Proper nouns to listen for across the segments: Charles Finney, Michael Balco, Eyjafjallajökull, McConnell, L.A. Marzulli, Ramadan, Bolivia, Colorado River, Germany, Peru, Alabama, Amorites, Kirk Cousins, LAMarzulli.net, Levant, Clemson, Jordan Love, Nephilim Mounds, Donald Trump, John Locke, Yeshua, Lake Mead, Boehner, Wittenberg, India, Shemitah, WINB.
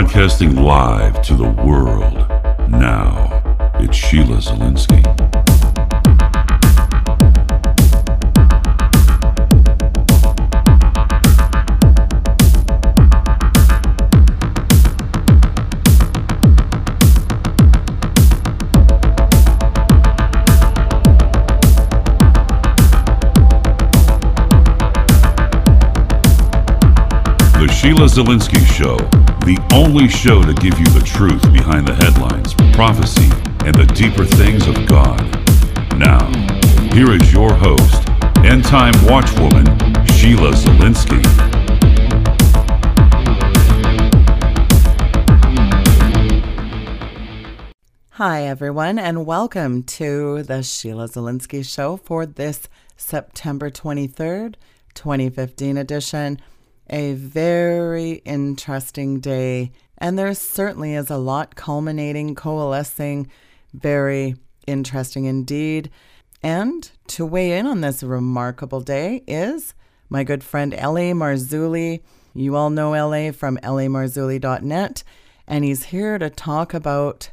Broadcasting live to the world now, it's Sheila Zilinsky. The Sheila Zilinsky Show. The only show to give you the truth behind the headlines, prophecy, and the deeper things of God. Now, here is your host, end-time watchwoman, Sheila Zilinsky. Hi, everyone, and welcome to the Sheila Zilinsky Show for this September 23rd, 2015 edition. A very interesting day, and there certainly is a lot culminating, coalescing, very interesting indeed. And to weigh in on this remarkable day is my good friend L.A. Marzulli. You all know L.A. from LAMarzulli.net, and he's here to talk about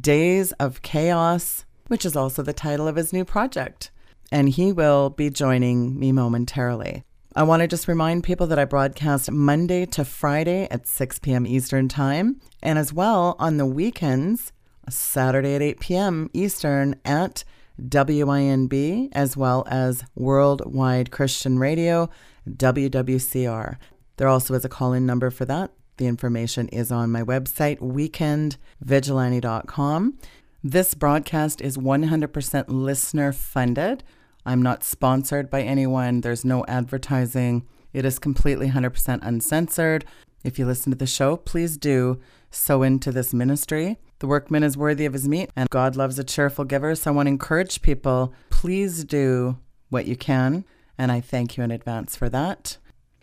Days of Chaos, which is also the title of his new project, and he will be joining me momentarily. I want to just remind people that I broadcast Monday to Friday at 6 p.m. Eastern Time, and as well on the weekends, Saturday at 8 p.m. Eastern at WINB, as well as Worldwide Christian Radio, WWCR. There also is a call-in number for that. The information is on my website, weekendvigilante.com. This broadcast is 100% listener-funded. I'm not sponsored by anyone. There's no advertising. It is completely 100% uncensored. If you listen to the show, please do sow into this ministry. The workman is worthy of his meat, and God loves a cheerful giver. So I want to encourage people, please do what you can, and I thank you in advance for that.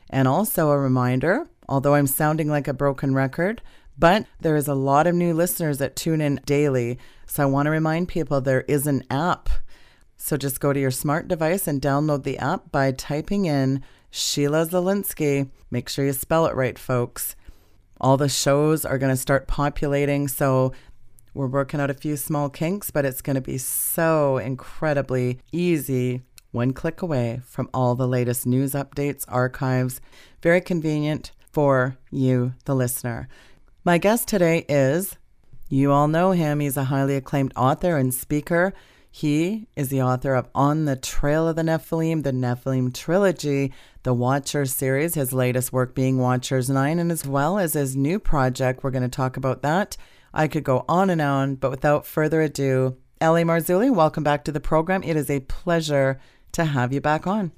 And also a reminder, although I'm sounding like a broken record, but there is a lot of new listeners that tune in daily. So I want to remind people there is an app. So just go to your smart device and download the app by typing in Sheila Zilinsky. Make sure you spell it right, folks. All the shows are going to start populating, so we're working out a few small kinks, but it's going to be so incredibly easy. One click away from all the latest news updates, archives. Very convenient for you, the listener. My guest today is, you all know him, he's a highly acclaimed author and speaker. He is the author of On the Trail of the Nephilim Trilogy, the Watchers series, his latest work being Watchers 9, and as well as his new project. We're going to talk about that. I could go on and on, but without further ado, L.A. Marzulli, welcome back to the program. It is a pleasure to have you back on.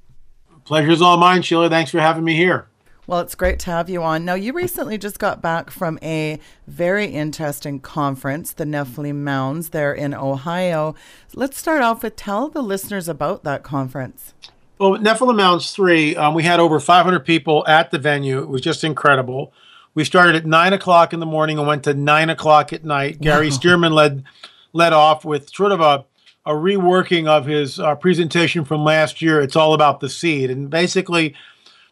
Pleasure's all mine, Sheila. Thanks for having me here. Well, it's great to have you on. Now, you recently just got back from a very interesting conference, the Nephilim Mounds there in Ohio. Let's start off with tell the listeners about that conference. Well, Nephilim Mounds 3, we had over 500 people at the venue. It was just incredible. We started at 9 o'clock in the morning and went to 9 o'clock at night. Gary Stearman led off with sort of a reworking of his presentation from last year. It's all about the seed. And basically,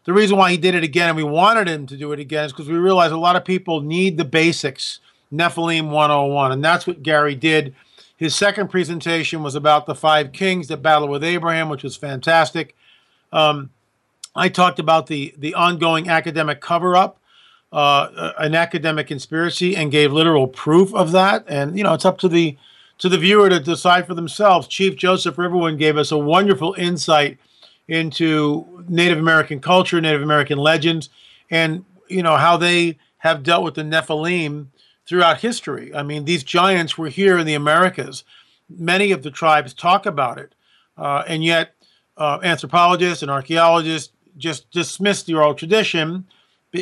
the reason why he did it again, and we wanted him to do it again, is because we realized a lot of people need the basics, Nephilim 101, and that's what Gary did. His second presentation was about the five kings that battled with Abraham, which was fantastic. I talked about the ongoing academic cover-up, an academic conspiracy, and gave literal proof of that. And, you know, it's up to the viewer to decide for themselves. Chief Joseph Riverwind gave us a wonderful insight into Native American culture, Native American legends, and, you know, how they have dealt with the Nephilim throughout history. I mean, these giants were here in the Americas. Many of the tribes talk about it, and yet anthropologists and archaeologists just dismiss the oral tradition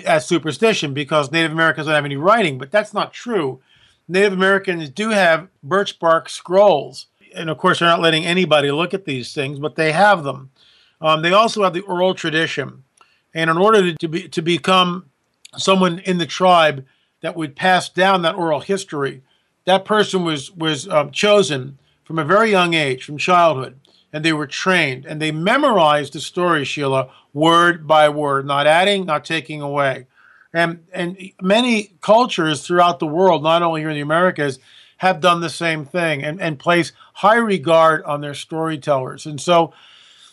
as superstition because Native Americans don't have any writing, but that's not true. Native Americans do have birch bark scrolls, and, of course, they're not letting anybody look at these things, but they have them. They also have the oral tradition, and in order to become someone in the tribe that would pass down that oral history, that person was chosen from a very young age, from childhood, and they were trained, and they memorized the story, Sheila, word by word, not adding, not taking away. And many cultures throughout the world, not only here in the Americas, have done the same thing and place high regard on their storytellers. And so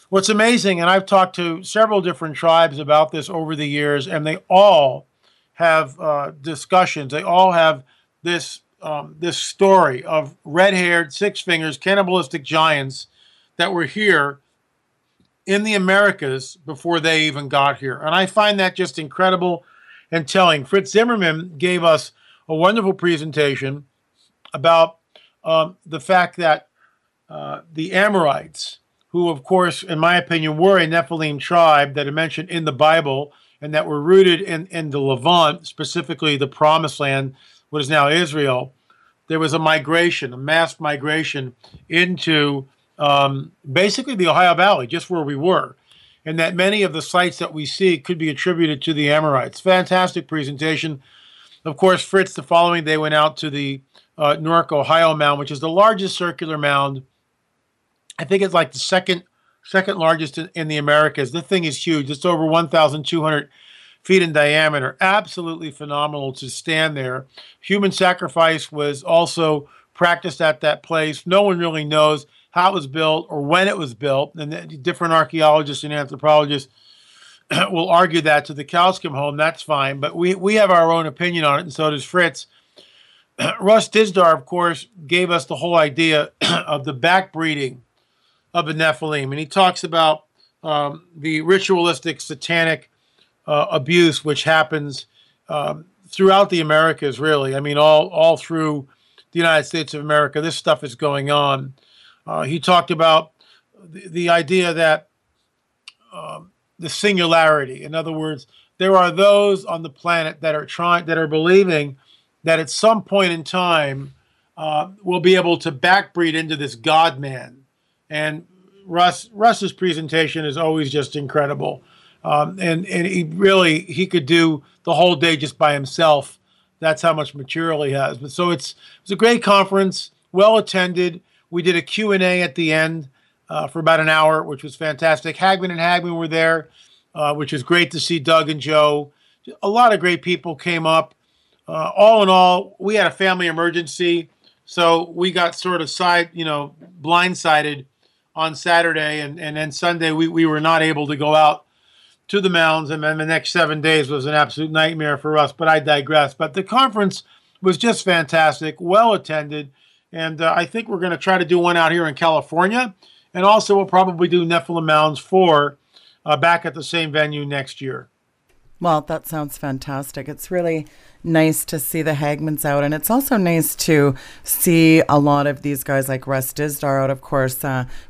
what's amazing, and I've talked to several different tribes about this over the years, and they all have discussions. They all have this this story of red-haired, six-fingers, cannibalistic giants that were here in the Americas before they even got here. And I find that just incredible and telling. Fritz Zimmerman gave us a wonderful presentation about the fact that the Amorites, who of course, in my opinion, were a Nephilim tribe that are mentioned in the Bible and that were rooted in the Levant, specifically the Promised Land, what is now Israel, there was a migration, a mass migration into basically the Ohio Valley, just where we were, and that many of the sites that we see could be attributed to the Amorites. Fantastic presentation. Of course, Fritz, the following day, went out to the Newark, Ohio mound, which is the largest circular mound. I think it's like the second largest in the Americas. The thing is huge. It's over 1,200 feet in diameter. Absolutely phenomenal to stand there. Human sacrifice was also practiced at that place. No one really knows how it was built or when it was built, and different archaeologists and anthropologists will argue that to the cows come home. That's fine, but we have our own opinion on it, and so does Fritz. Russ Dizdar, of course, gave us the whole idea of the backbreeding of the Nephilim, and he talks about the ritualistic satanic abuse which happens throughout the Americas, really. I mean, all through the United States of America, this stuff is going on. He talked about the idea that the singularity, in other words, there are those on the planet that are believing that at some point in time we'll be able to backbreed into this God-man. And Russ's presentation is always just incredible, and he could do the whole day just by himself. That's how much material he has. But so it's a great conference, well attended. We did a Q&A at the end for about an hour, which was fantastic. Hagman and Hagman were there, which was great to see Doug and Joe. A lot of great people came up. All in all, we had a family emergency, so we got sort of blindsided on Saturday, and then Sunday we were not able to go out to the mounds, and then the next 7 days was an absolute nightmare for us, but I digress. But the conference was just fantastic, well attended. And I think we're going to try to do one out here in California. And also we'll probably do Nephilim Mounds 4 back at the same venue next year. Well, that sounds fantastic. It's really nice to see the Hagmans out. And it's also nice to see a lot of these guys like Russ Dizdar out. Of course,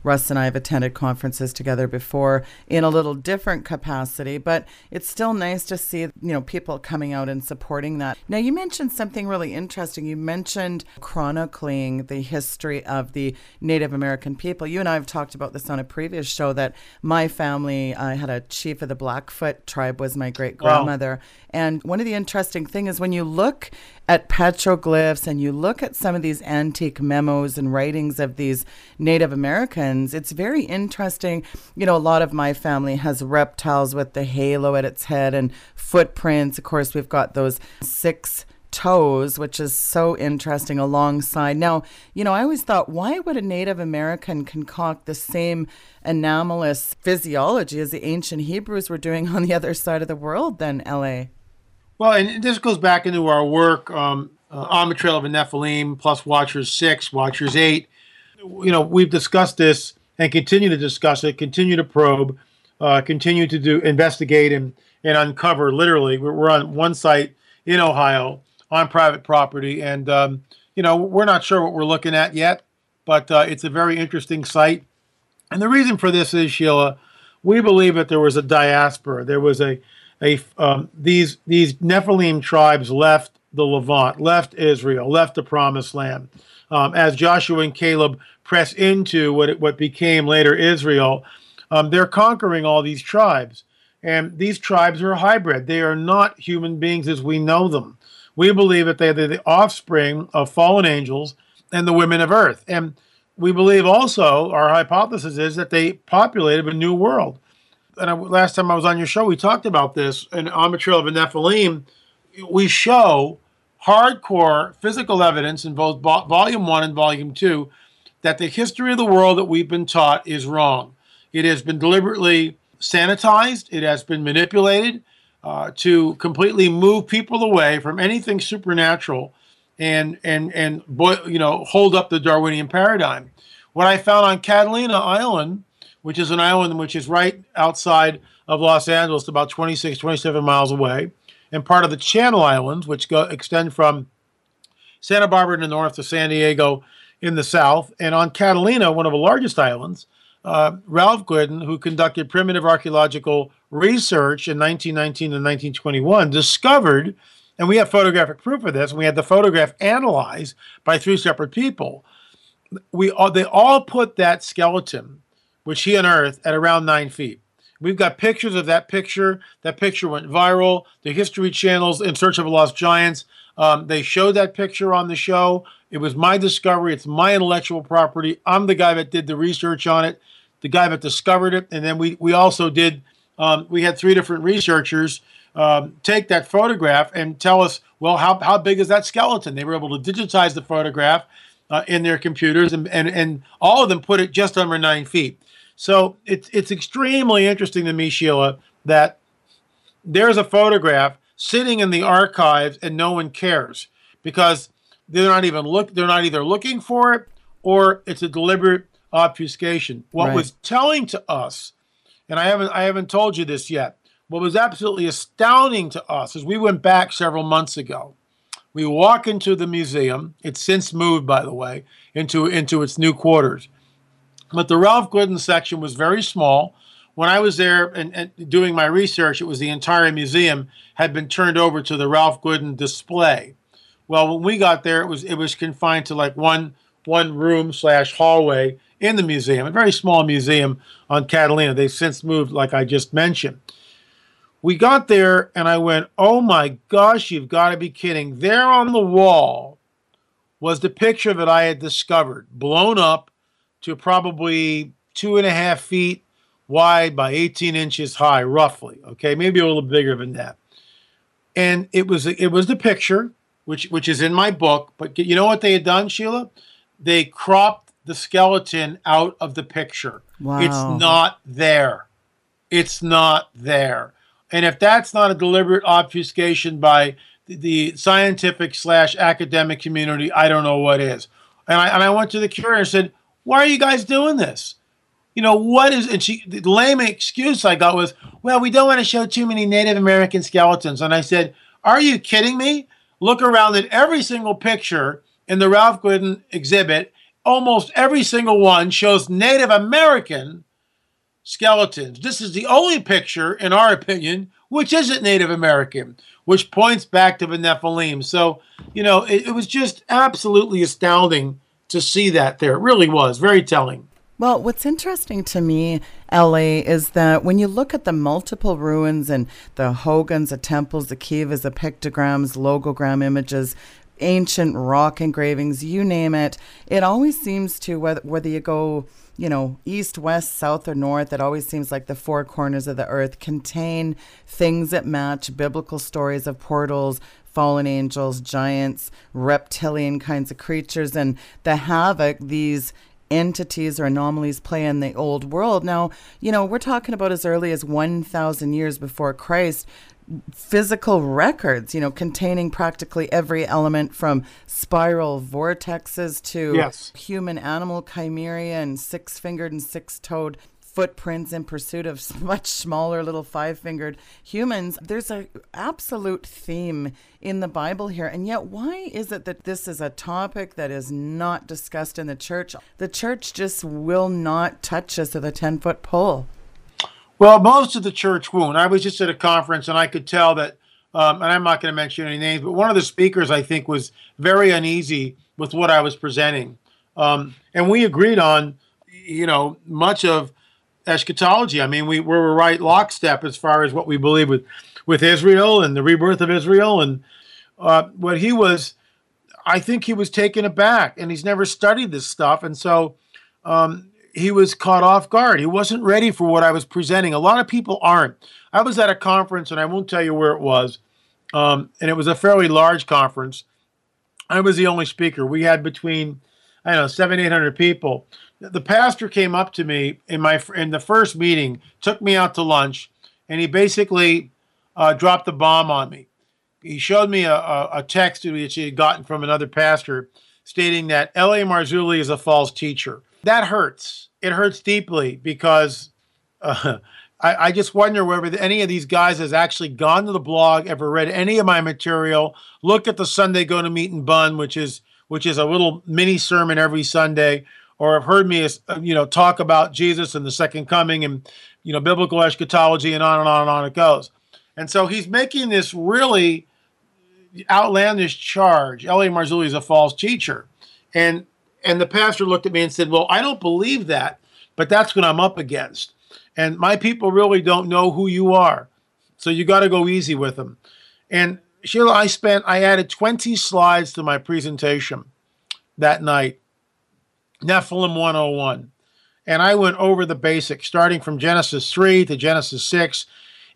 Russ and I have attended conferences together before in a little different capacity. But it's still nice to see, people coming out and supporting that. Now, you mentioned something really interesting. You mentioned chronicling the history of the Native American people. You and I have talked about this on a previous show, that my family, I had a chief of the Blackfoot tribe, was my great-grandmother. Wow. And one of the interesting things is when you look at petroglyphs and you look at some of these antique memos and writings of these Native Americans, it's very interesting. A lot of my family has reptiles with the halo at its head and footprints. Of course, we've got those 6 toes, which is so interesting alongside. Now, I always thought, why would a Native American concoct the same anomalous physiology as the ancient Hebrews were doing on the other side of the world than L.A.? Well, and this goes back into our work On the Trail of the Nephilim, plus Watchers 6, Watchers 8. We've discussed this and continue to discuss it, continue to probe, continue to investigate and uncover, literally. We're on one site in Ohio on private property, and, we're not sure what we're looking at yet, but it's a very interesting site. And the reason for this is, Sheila, we believe that there was a diaspora. There was these Nephilim tribes left the Levant, left Israel, left the Promised Land. As Joshua and Caleb press into what became later Israel, they're conquering all these tribes. And these tribes are hybrid. They are not human beings as we know them. We believe that they're the offspring of fallen angels and the women of earth. And we believe also, our hypothesis is that they populated a new world. And last time I was on your show, we talked about this. And On the Trail of the Nephilim, we show hardcore physical evidence in both Volume 1 and Volume 2 that the history of the world that we've been taught is wrong. It has been deliberately sanitized. It has been manipulated to completely move people away from anything supernatural and you know, hold up the Darwinian paradigm. What I found on Catalina Island, which is an island which is right outside of Los Angeles, about 26, 27 miles away, and part of the Channel Islands, which extend from Santa Barbara in the north to San Diego in the south. And on Catalina, one of the largest islands, Ralph Gooden, who conducted primitive archaeological research in 1919 and 1921, discovered, and we have photographic proof of this, and we had the photograph analyzed by three separate people. They all put that skeleton, which he unearthed, at around 9 feet. We've got pictures of that picture. That picture went viral. The History Channel's In Search of Lost Giants, they showed that picture on the show. It was my discovery. It's my intellectual property. I'm the guy that did the research on it, the guy that discovered it. And then we also did, we had three different researchers take that photograph and tell us, well, how big is that skeleton? They were able to digitize the photograph in their computers, and all of them put it just under 9 feet. So it's extremely interesting to me, Sheila, that there's a photograph sitting in the archives and no one cares, because they're not even they're not either looking for it, or it's a deliberate obfuscation. What was telling to us, and I haven't told you this yet, what was absolutely astounding to us is we went back several months ago. We walk into the museum. It's since moved, by the way, into its new quarters. But the Ralph Gooden section was very small. When I was there and doing my research, it was the entire museum had been turned over to the Ralph Gooden display. Well, when we got there, it was confined to like one room / hallway in the museum, a very small museum on Catalina. They've since moved, like I just mentioned. We got there, and I went, oh, my gosh, you've got to be kidding. There on the wall was the picture that I had discovered, blown up to probably 2.5 feet wide by 18 inches high, roughly. Okay, maybe a little bigger than that. And it was the picture, which is in my book. But you know what they had done, Sheila? They cropped the skeleton out of the picture. Wow. It's not there. It's not there. And if that's not a deliberate obfuscation by the scientific / academic community, I don't know what is. And I went to the curator and said, why are you guys doing this? You know, what is, and the lame excuse I got was, well, we don't want to show too many Native American skeletons. And I said, are you kidding me? Look around at every single picture in the Ralph Gooden exhibit. Almost every single one shows Native American skeletons. This is the only picture, in our opinion, which isn't Native American, which points back to the Nephilim. So, you know, it was just absolutely astounding to see that there. It really was very telling. Well, what's interesting to me, L.A., is that when you look at the multiple ruins and the hogans, the temples, the kivas, the pictograms, logogram images, ancient rock engravings, you name it, it always seems to, whether you go, you know, east, west, south, or north, it always seems like the four corners of the earth contain things that match biblical stories of portals, fallen angels, giants, reptilian kinds of creatures, and the havoc these entities or anomalies play in the old world. Now, you know, we're talking about as early as 1,000 years before Christ, physical records, you know, containing practically every element from spiral vortexes to human animal chimera and six-fingered and six-toed footprints in pursuit of much smaller little five-fingered humans. There's an absolute theme in the Bible here. And yet, why is it that this is a topic that is not discussed in the church? The church just will not touch us with a 10-foot pole. Well, most of the church won't. I was just at a conference, and I could tell that, and I'm not going to mention any names, but one of the speakers, I think, was very uneasy with what I was presenting. And we agreed on, you know, much of eschatology. I mean, we were right lockstep as far as what we believe with Israel and the rebirth of Israel. And what he was, I think he was taken aback, and he's never studied this stuff. And so he was caught off guard. He wasn't ready for what I was presenting. A lot of people aren't. I was at a conference, and I won't tell you where it was, and it was a fairly large conference. I was the only speaker. We had between, 700-800 people. The pastor came up to me in the first meeting, took me out to lunch, and he basically dropped the bomb on me. He showed me a text which he had gotten from another pastor stating that L.A. Marzulli is a false teacher. That hurts. It hurts deeply because I just wonder whether any of these guys has actually gone to the blog, ever read any of my material, looked at the Sunday Go to Meet and Bun, which is a little mini sermon every Sunday, or have heard me, talk about Jesus and the second coming and, biblical eschatology and on and on and on it goes. And so he's making this really outlandish charge. L.A. Marzulli is a false teacher. And the pastor looked at me and said, well, I don't believe that, but that's what I'm up against. And my people really don't know who you are. So you got to go easy with them. And Sheila, I added 20 slides to my presentation that night, Nephilim 101. And I went over the basics, starting from Genesis 3 to Genesis 6,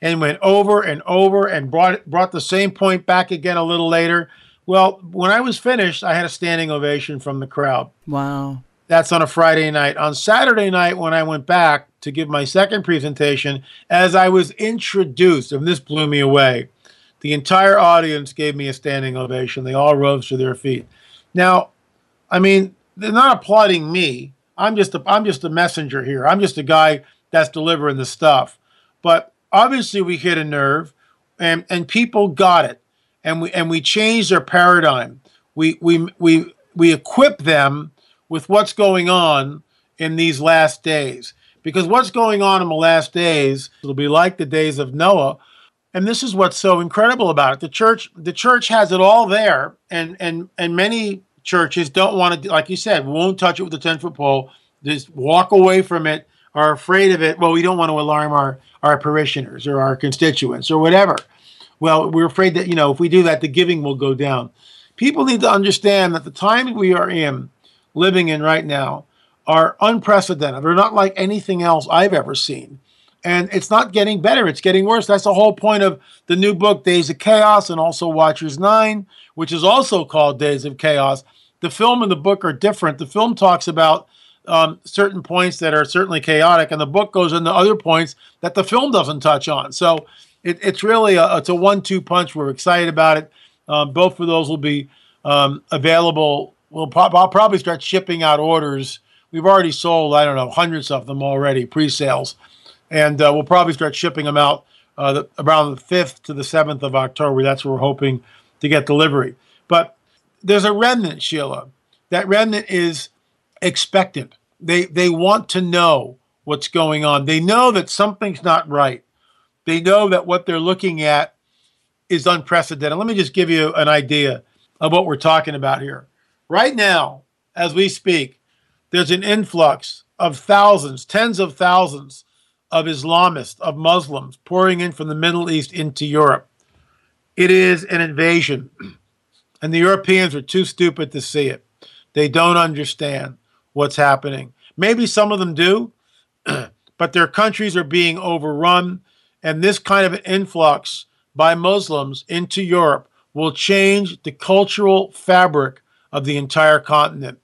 and went over and over and brought the same point back again a little later. Well, when I was finished, I had a standing ovation from the crowd. Wow. That's on a Friday night. On Saturday night, when I went back to give my second presentation, as I was introduced, and this blew me away, the entire audience gave me a standing ovation. They all rose to their feet. Now, they're not applauding me. I'm just a messenger here. I'm just a guy that's delivering the stuff. But obviously, we hit a nerve, and people got it, and we changed their paradigm. We equip them with what's going on in these last days, because what's going on in the last days will be like the days of Noah, and this is what's so incredible about it. The church has it all there, and many churches don't want to, like you said, won't touch it with a 10-foot pole. Just walk away from it. Are afraid of it. Well, we don't want to alarm our parishioners or our constituents or whatever. Well, we're afraid that, if we do that, the giving will go down. People need to understand that the time we are living in right now, are unprecedented. They're not like anything else I've ever seen. And it's not getting better. It's getting worse. That's the whole point of the new book, Days of Chaos, and also Watchers 9, which is also called Days of Chaos. The film and the book are different. The film talks about certain points that are certainly chaotic, and the book goes into other points that the film doesn't touch on. So it's really it's a one-two punch. We're excited about it. Both of those will be available. I'll probably start shipping out orders. We've already sold, hundreds of them already, pre-sales, and we'll probably start shipping them out around the 5th to the 7th of October. That's where we're hoping to get delivery. But there's a remnant, Sheila. That remnant is expectant. They want to know what's going on. They know that something's not right. They know that what they're looking at is unprecedented. Let me just give you an idea of what we're talking about here. Right now, as we speak, there's an influx of thousands, tens of thousands of Islamists, of Muslims pouring in from the Middle East into Europe. It is an invasion, and the Europeans are too stupid to see it. They don't understand what's happening. Maybe some of them do, but their countries are being overrun, and this kind of an influx by Muslims into Europe will change the cultural fabric of the entire continent.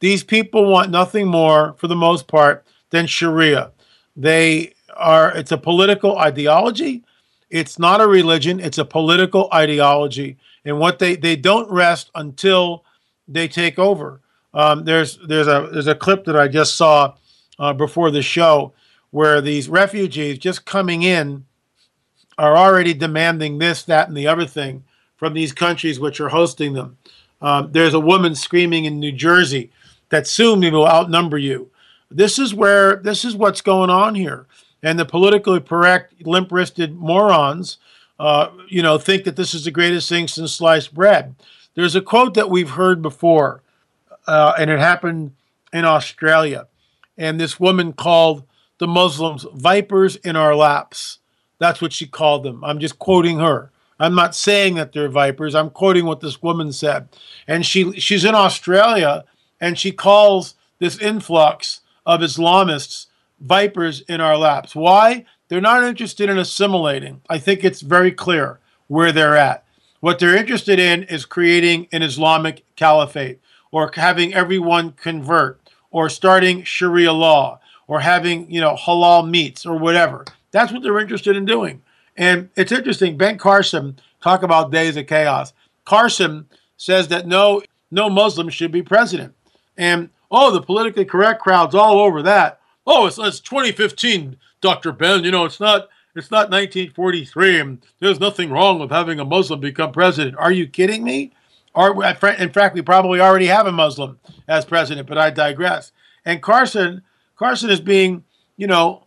These people want nothing more, for the most part, than Sharia. It's a political ideology. It's not a religion. It's a political ideology. And what they don't rest until they take over. There's a clip that I just saw before the show where these refugees just coming in are already demanding this, that, and the other thing from these countries which are hosting them. There's a woman screaming in New Jersey that soon we will outnumber you. This is what's going on here. And the politically correct, limp-wristed morons, think that this is the greatest thing since sliced bread. There's a quote that we've heard before, and it happened in Australia. And this woman called the Muslims vipers in our laps. That's what she called them. I'm just quoting her. I'm not saying that they're vipers. I'm quoting what this woman said. And she's in Australia, and she calls this influx of Islamists vipers in our laps. Why? They're not interested in assimilating. I think it's very clear where they're at. What they're interested in is creating an Islamic caliphate, or having everyone convert, or starting Sharia law, or having, you know, halal meats or whatever. That's what they're interested in doing. And it's interesting, Ben Carson, talk about Days of Chaos. Carson says that no Muslim should be president. And, oh, the politically correct crowd's all over that. Oh, it's 2015, Dr. Ben. You know, it's not 1943, and there's nothing wrong with having a Muslim become president. Are you kidding me? In fact, we probably already have a Muslim as president, but I digress. And Carson is being, you know,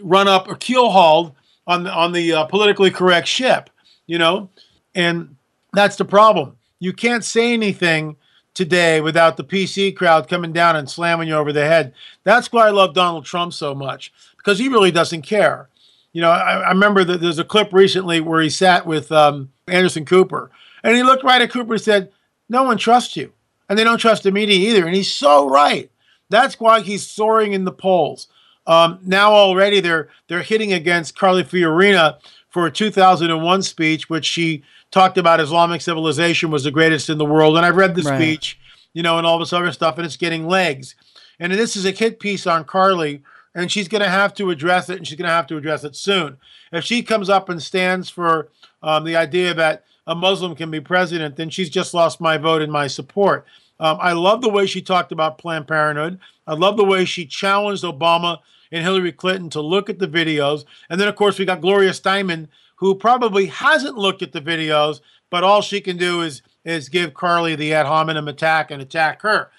run up or keel-hauled on the politically correct ship, you know, and that's the problem. You can't say anything today without the PC crowd coming down and slamming you over the head. That's why I love Donald Trump so much, because he really doesn't care. You know, I remember that there's a clip recently where he sat with Anderson Cooper, and he looked right at Cooper and said, "No one trusts you, and they don't trust the media either." And he's so right. That's why he's soaring in the polls. Now already they're hitting against Carly Fiorina for a 2001 speech, which she talked about Islamic civilization was the greatest in the world. And I've read the speech, you know, and all this other stuff, and it's getting legs. And this is a hit piece on Carly, and she's going to have to address it, and she's going to have to address it soon. If she comes up and stands for the idea that a Muslim can be president, then she's just lost my vote and my support. I love the way she talked about Planned Parenthood. I love the way she challenged Obama and Hillary Clinton to look at the videos. And then, of course, we got Gloria Steinem, who probably hasn't looked at the videos, but all she can do is give Carly the ad hominem attack and attack her.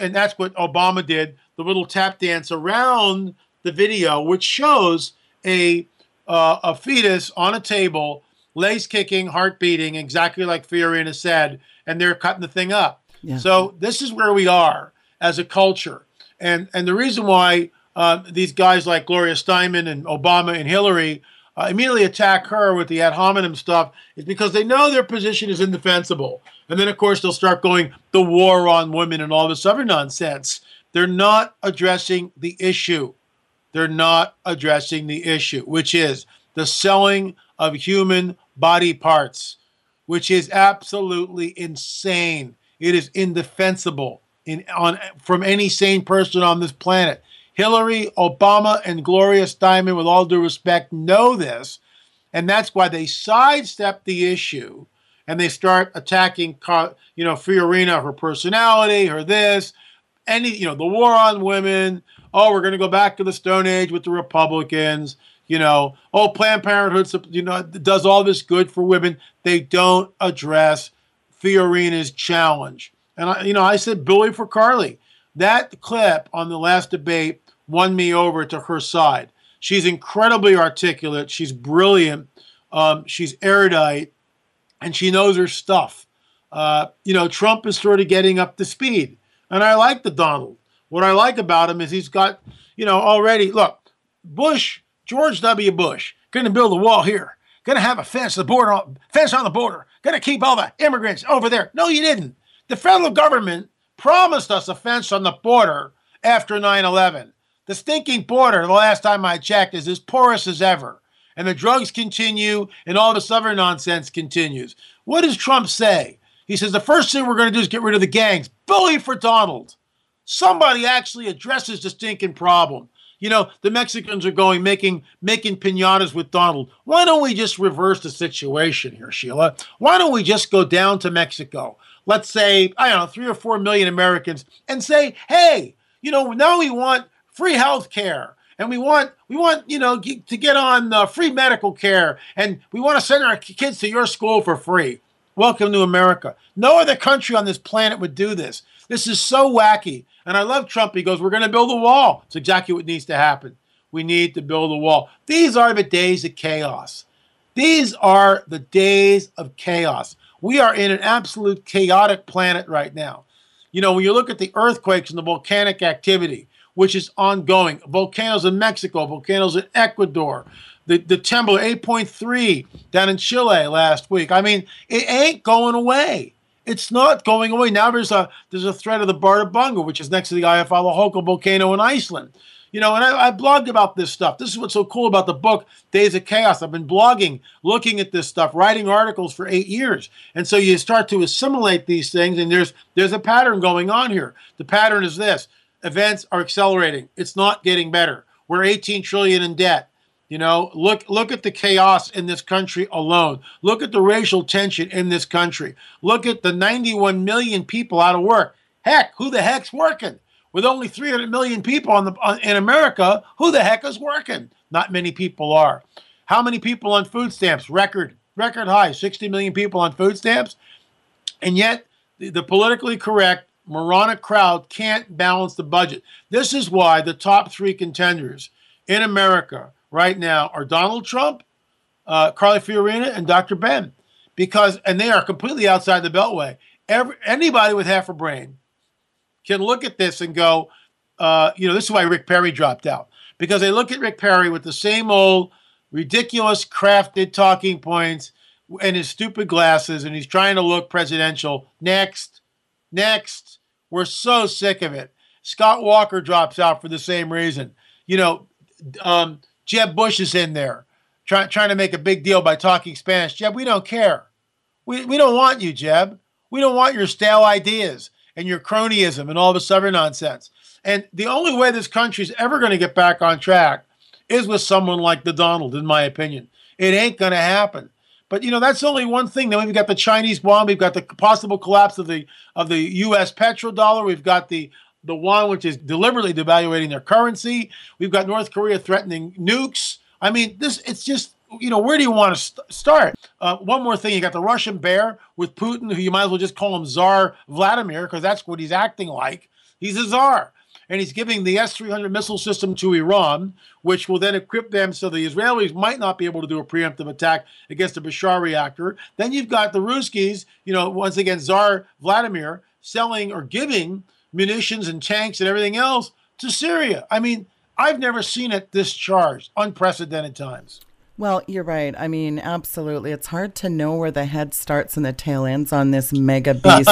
And that's what Obama did, the little tap dance around the video, which shows a fetus on a table, legs kicking, heart beating, exactly like Fiorina said, and they're cutting the thing up. Yeah. So this is where we are as a culture. And the reason why these guys like Gloria Steinem and Obama and Hillary immediately attack her with the ad hominem stuff is because they know their position is indefensible. And then, of course, they'll start going the war on women and all this other nonsense. They're not addressing the issue. They're not addressing the issue, which is the selling of human body parts, which is absolutely insane. It is indefensible from any sane person on this planet. Hillary, Obama, and Gloria Steinem, with all due respect, know this, and that's why they sidestep the issue and they start attacking, you know, Fiorina, her personality, her this, you know, the war on women. Oh, we're going to go back to the Stone Age with the Republicans. You know, oh, Planned Parenthood, you know, does all this good for women. They don't address Fiorina's challenge. And I said bully for Carly. That clip on the last debate won me over to her side. She's incredibly articulate. She's brilliant. She's erudite, and she knows her stuff. You know, Trump is sort of getting up to speed, and I like the Donald. What I like about him is he's got, you know, already, look, Bush, George W. Bush, going to build a wall here, going to have a fence on the border, going to keep all the immigrants over there. No, you didn't. The federal government promised us a fence on the border after 9/11. The stinking border, the last time I checked, is as porous as ever. And the drugs continue, and all this other nonsense continues. What does Trump say? He says, the first thing we're going to do is get rid of the gangs. Bully for Donald. Somebody actually addresses the stinking problem. You know, the Mexicans are going making piñatas with Donald. Why don't we just reverse the situation here, Sheila? Why don't we just go down to Mexico? Let's say, I don't know, 3 or 4 million Americans, and say, hey, you know, now we want free health care, and we want you know, to get on free medical care, and we want to send our kids to your school for free. Welcome to America. No other country on this planet would do this. This is so wacky. And I love Trump. He goes, we're going to build a wall. It's exactly what needs to happen. We need to build a wall. These are the days of chaos. These are the days of chaos. We are in an absolute chaotic planet right now. You know, when you look at the earthquakes and the volcanic activity, which is ongoing, volcanoes in Mexico, volcanoes in Ecuador, the Temblor 8.3 down in Chile last week. I mean, it ain't going away. It's not going away. Now there's a threat of the Bartabunga, which is next to the Eyjafjallajökull volcano in Iceland. You know, and I blogged about this stuff. This is what's so cool about the book, Days of Chaos. I've been blogging, looking at this stuff, writing articles for 8 years. And so you start to assimilate these things, and there's a pattern going on here. The pattern is this. Events are accelerating. It's not getting better. We're 18 trillion in debt. You know, look at the chaos in this country alone. Look at the racial tension in this country. Look at the 91 million people out of work. Heck, who the heck's working? With only 300 million people in America, who the heck is working? Not many people are. How many people on food stamps? Record high, 60 million people on food stamps. And yet, the politically correct, moronic crowd can't balance the budget. This is why the top three contenders in America right now are Donald Trump, Carly Fiorina, and Dr. Ben, and they are completely outside the beltway. Anybody with half a brain can look at this and go, you know, this is why Rick Perry dropped out, because they look at Rick Perry with the same old ridiculous crafted talking points and his stupid glasses, and he's trying to look presidential. Next, we're so sick of it. Scott Walker drops out for the same reason. You know, Jeb Bush is in there trying to make a big deal by talking Spanish. Jeb, we don't care. We don't want you, Jeb. We don't want your stale ideas and your cronyism and all this other nonsense. And the only way this country's ever going to get back on track is with someone like the Donald, in my opinion. It ain't going to happen. But, you know, that's only one thing. Then we've got the Chinese yuan. We've got the possible collapse of the U.S. petrodollar. We've got the yuan, which is deliberately devaluating their currency. We've got North Korea threatening nukes. I mean, it's just, you know, where do you want to start? One more thing, you got the Russian bear with Putin, who you might as well just call him Tsar Vladimir, because that's what he's acting like. He's a czar. And he's giving the S-300 missile system to Iran, which will then equip them so the Israelis might not be able to do a preemptive attack against the Bashar reactor. Then you've got the Ruskies, you know, once again, Tsar Vladimir, selling or giving munitions and tanks and everything else to Syria. I mean, I've never seen it this charged. Unprecedented times. Well, you're right. I mean, absolutely. It's hard to know where the head starts and the tail ends on this mega beast.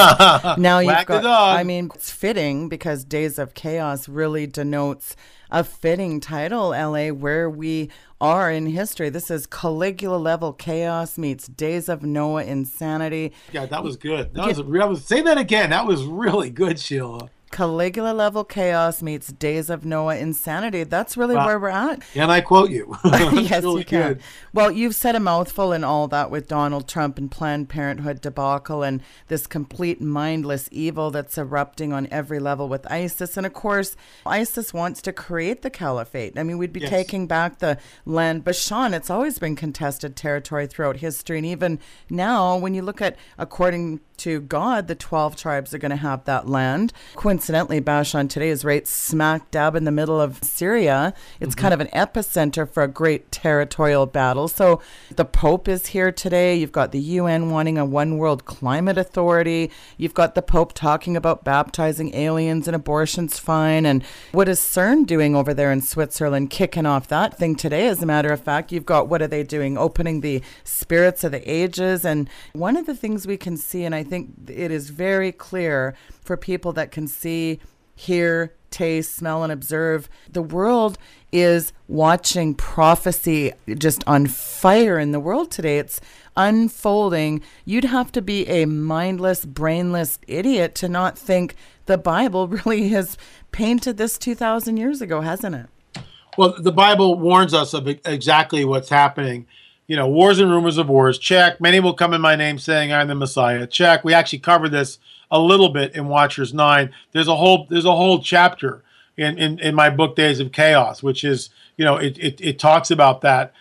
Now you've got, I mean, it's fitting because Days of Chaos really denotes a fitting title, L.A., where we are in history. This is Caligula-level chaos meets Days of Noah insanity. Yeah, that was good. Say that again. That was really good, Sheila. Caligula-level chaos meets Days of Noah insanity. That's really where we're at. And I quote you. Yes, really you can. Good. Well, you've said a mouthful and all that with Donald Trump and Planned Parenthood debacle and this complete mindless evil that's erupting on every level with ISIS. And, of course, ISIS wants to create the caliphate. I mean, we'd be taking back the land. Bashan, it's always been contested territory throughout history. And even now, when you look at, according to God, the 12 tribes are going to have that land. Coincidentally, Bashan today is right smack dab in the middle of Syria. It's kind of an epicenter for a great territorial battle. So the Pope is here today. You've got the UN wanting a one-world climate authority. You've got the Pope talking about baptizing aliens and abortion's fine. And what is CERN doing over there in Switzerland, kicking off that thing today? As a matter of fact, you've got, what are they doing? Opening the spirits of the ages. And one of the things we can see, and I think it is very clear for people that can see, hear, taste, smell, and observe. The world is watching prophecy just on fire in the world today. It's unfolding. You'd have to be a mindless, brainless idiot to not think the Bible really has painted this 2,000 years ago, hasn't it? Well, the Bible warns us of exactly what's happening. You know, wars and rumors of wars, check. Many will come in my name saying I'm the Messiah, check. We actually covered this a little bit in Watchers 9. There's a whole chapter in my book, Days of Chaos, which is, you know, it talks about that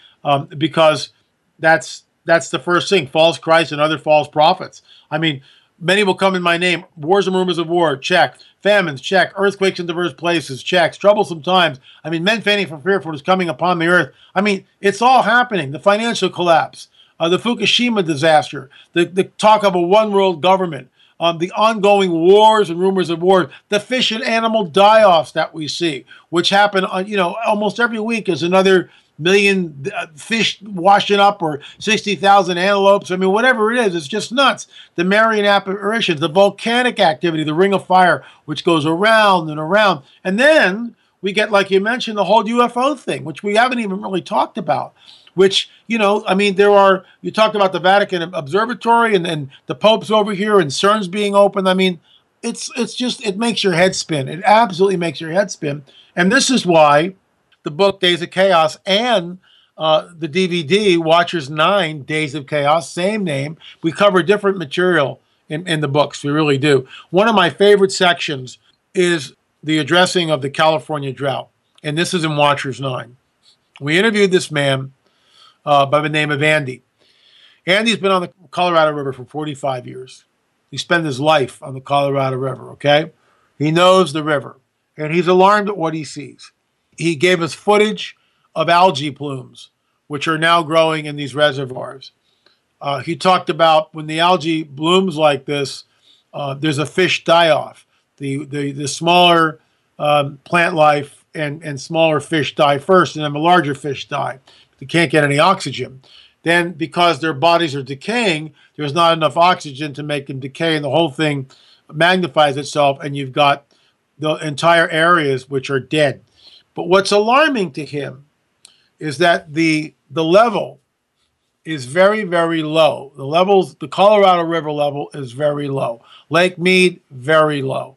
because that's the first thing, false Christ and other false prophets. I mean, many will come in my name, wars and rumors of war, check. Famines, check. Earthquakes in diverse places, check. Troublesome times. I mean, men fainting for fear for what is coming upon the earth. I mean, it's all happening. The financial collapse, the Fukushima disaster, the talk of a one-world government, the ongoing wars and rumors of wars, the fish and animal die-offs that we see, which happen, you know, almost every week is another million fish washing up or 60,000 antelopes. I mean, whatever it is, it's just nuts. The Marian apparitions, the volcanic activity, the Ring of Fire, which goes around and around. And then we get, like you mentioned, the whole UFO thing, which we haven't even really talked about. Which, you know, I mean, there are, you talked about the Vatican Observatory and the Pope's over here and CERN's being open. I mean, it's just, it makes your head spin. It absolutely makes your head spin. And this is why the book Days of Chaos and the DVD Watchers 9, Days of Chaos, same name. We cover different material in the books. We really do. One of my favorite sections is the addressing of the California drought. And this is in Watchers 9. We interviewed this man by the name of Andy. Andy's been on the Colorado River for 45 years. He spent his life on the Colorado River, okay? He knows the river, and he's alarmed at what he sees. He gave us footage of algae plumes, which are now growing in these reservoirs. He talked about when the algae blooms like this, there's a fish die-off. The smaller plant life and smaller fish die first, and then the larger fish die. They can't get any oxygen. Then, because their bodies are decaying, there's not enough oxygen to make them decay, and the whole thing magnifies itself, and you've got the entire areas which are dead. But what's alarming to him is that the level is very, very low. The levels, the Colorado River level is very low. Lake Mead, very low.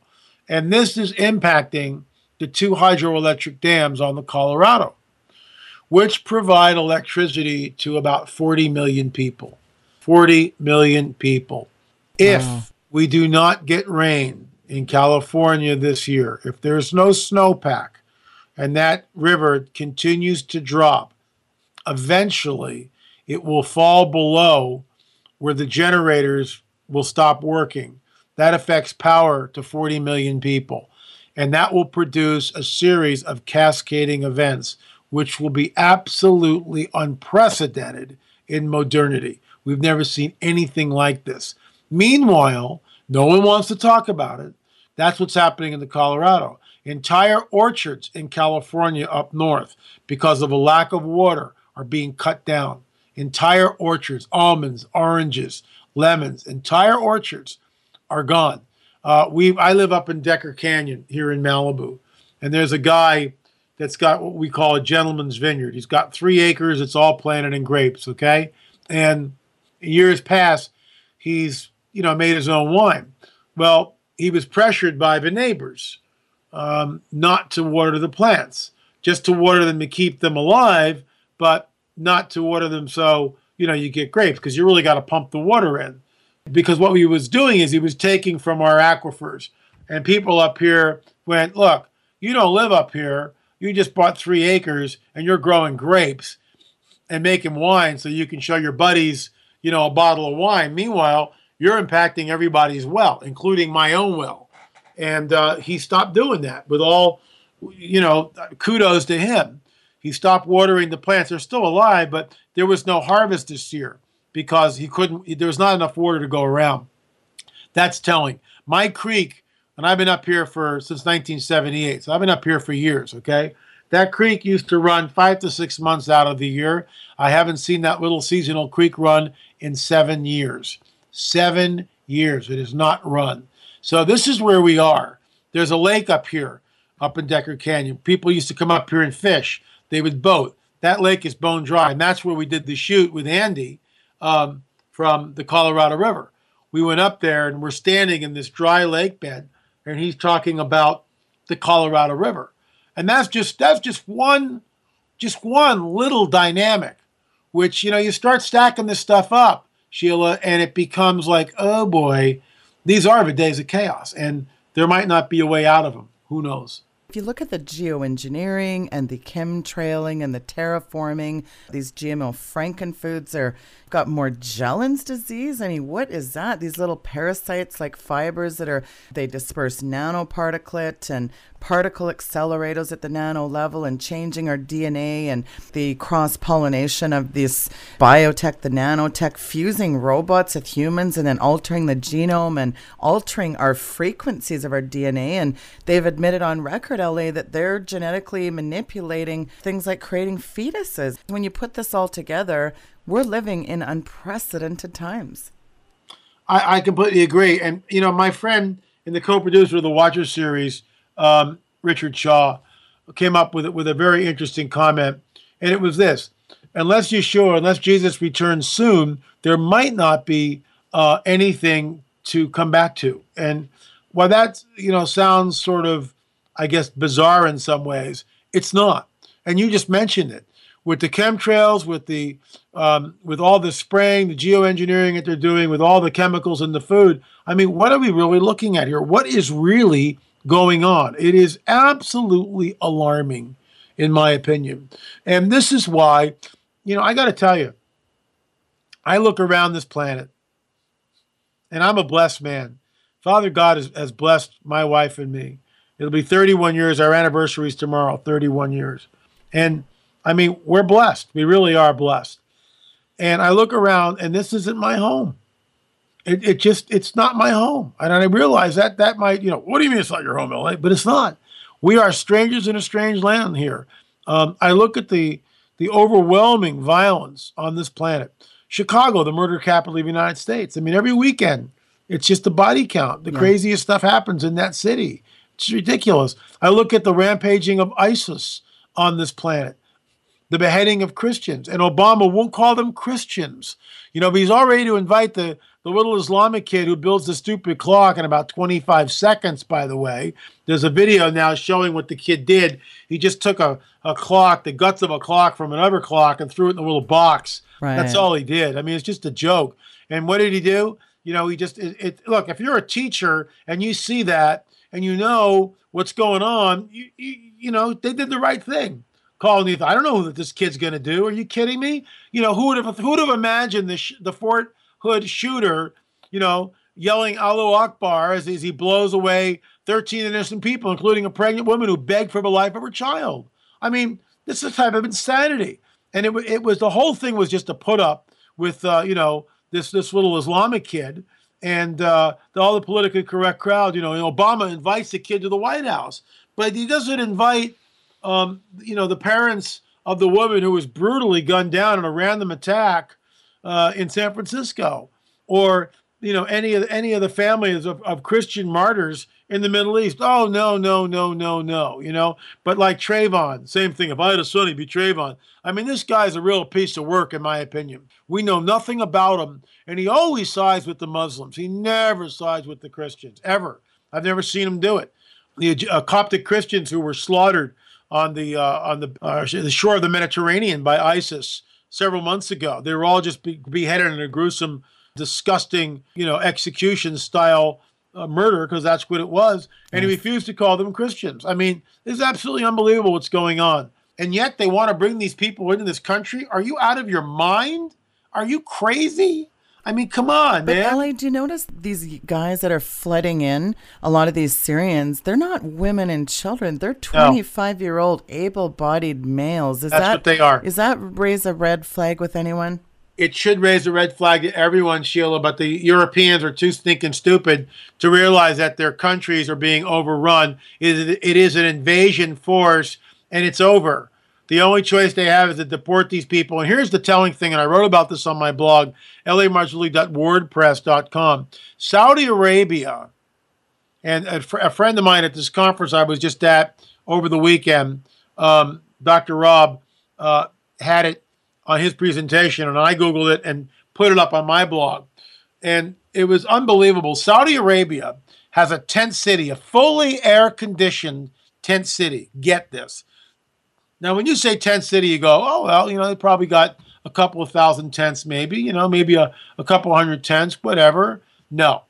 And this is impacting the two hydroelectric dams on the Colorado, which provide electricity to about 40 million people. 40 million people. If we do not get rain in California this year, if there's no snowpack and that river continues to drop, eventually it will fall below where the generators will stop working. That affects power to 40 million people. And that will produce a series of cascading events, which will be absolutely unprecedented in modernity. We've never seen anything like this. Meanwhile, no one wants to talk about it. That's what's happening in the Colorado. Entire orchards in California up north, because of a lack of water, are being cut down. Entire orchards, almonds, oranges, lemons, entire orchards are gone. I live up in Decker Canyon here in Malibu, and there's a guy that's got what we call a gentleman's vineyard. He's got 3 acres. It's all planted in grapes, okay? And years past, he's, you know, made his own wine. Well, he was pressured by the neighbors not to water the plants, just to water them to keep them alive, but not to water them so, you know, you get grapes, because you really got to pump the water in. Because what he was doing is he was taking from our aquifers. And people up here went, look, you don't live up here. You just bought 3 acres and you're growing grapes and making wine so you can show your buddies, you know, a bottle of wine. Meanwhile, you're impacting everybody's well, including my own well. And he stopped doing that. With all, you know, kudos to him. He stopped watering the plants. They're still alive, but there was no harvest this year because he couldn't, there was not enough water to go around. That's telling. My creek, and I've been up here since 1978, so I've been up here for years, okay? That creek used to run 5 to 6 months out of the year. I haven't seen that little seasonal creek run in 7 years. 7 years it has not run. So this is where we are. There's a lake up here, up in Decker Canyon. People used to come up here and fish. They would boat. That lake is bone dry, and that's where we did the shoot with Andy from the Colorado River. We went up there, and we're standing in this dry lake bed, and he's talking about the Colorado River. And that's just one little dynamic, which, you know, you start stacking this stuff up, Sheila, and it becomes like, oh boy, these are the days of chaos, and there might not be a way out of them. Who knows? If you look at the geoengineering and the chemtrailing and the terraforming, these GMO frankenfoods are got Morgellons disease. I mean, what is that? These little parasites like fibers they disperse nanoparticulate and particle accelerators at the nano level and changing our DNA, and the cross-pollination of this biotech, the nanotech, fusing robots with humans and then altering the genome and altering our frequencies of our DNA. And they've admitted on record, LA, that they're genetically manipulating things like creating fetuses. When you put this all together, we're living in unprecedented times. I completely agree. And, you know, my friend and the co-producer of the Watcher series, Richard Shaw, came up with a very interesting comment, and it was this: unless Yeshua, unless Jesus returns soon, there might not be anything to come back to. And while that, you know, sounds sort of, I guess, bizarre in some ways, it's not. And you just mentioned it with the chemtrails, with the with all the spraying, the geoengineering that they're doing, with all the chemicals in the food. I mean, what are we really looking at here? What is really going on? It is absolutely alarming, in my opinion. And this is why, you know, I got to tell you, I look around this planet, and I'm a blessed man. Father God has blessed my wife and me. It'll be 31 years. Our anniversary is tomorrow, 31 years. And, I mean, we're blessed. We really are blessed. And I look around, and this isn't my home. It just, it's not my home. And I realize that might, you know, what do you mean it's not your home, L.A.? But it's not. We are strangers in a strange land here. I look at the overwhelming violence on this planet. Chicago, the murder capital of the United States. I mean, every weekend, it's just the body count. The craziest stuff happens in that city. It's ridiculous. I look at the rampaging of ISIS on this planet, the beheading of Christians. And Obama won't call them Christians. You know, but he's all ready to invite the little Islamic kid who builds the stupid clock in about 25 seconds, by the way. There's a video now showing what the kid did. He just took a clock, the guts of a clock from another clock, and threw it in a little box. Right. That's all he did. I mean, it's just a joke. And what did he do? You know, he just, look, if you're a teacher and you see that and you know what's going on, you know, they did the right thing. Calling the, I don't know what this kid's going to do. Are you kidding me? You know, who would have imagined the Fort Hood shooter, you know, yelling Allahu Akbar as he blows away 13 innocent people, including a pregnant woman who begged for the life of her child. I mean, this is a type of insanity. And it was, the whole thing was just a put up with, you know, this little Islamic kid and all the politically correct crowd. You know, Obama invites the kid to the White House, but he doesn't invite, you know, the parents of the woman who was brutally gunned down in a random attack in San Francisco, or, you know, any of the families of Christian martyrs in the Middle East. Oh, no, no, no, no, no, you know. But like Trayvon, same thing. If I had a son, he'd be Trayvon. I mean, this guy's a real piece of work, in my opinion. We know nothing about him, and he always sides with the Muslims. He never sides with the Christians, ever. I've never seen him do it. The Coptic Christians who were slaughtered on the shore of the Mediterranean by ISIS several months ago, they were all just beheaded in a gruesome, disgusting, you know, execution-style murder, because that's what it was, and he refused to call them Christians. I mean, it's absolutely unbelievable what's going on. And yet they want to bring these people into this country? Are you out of your mind? Are you crazy? I mean, come on, man. But L.A., do you notice these guys that are flooding in, a lot of these Syrians, they're not women and children. They're 25-year-old able-bodied males. That's what they are. Does that raise a red flag with anyone? It should raise a red flag to everyone, Sheila, but the Europeans are too stinking stupid to realize that their countries are being overrun. It is an invasion force, and it's over. The only choice they have is to deport these people. And here's the telling thing, and I wrote about this on my blog, LAMarzulli.wordpress.com. Saudi Arabia, and a friend of mine at this conference I was just at over the weekend, Dr. Rob, had it on his presentation, and I Googled it and put it up on my blog. And it was unbelievable. Saudi Arabia has a tent city, a fully air-conditioned tent city. Get this. Now, when you say tent city, you go, oh, well, you know, they probably got a couple of thousand tents maybe, you know, maybe a couple hundred tents, whatever. No.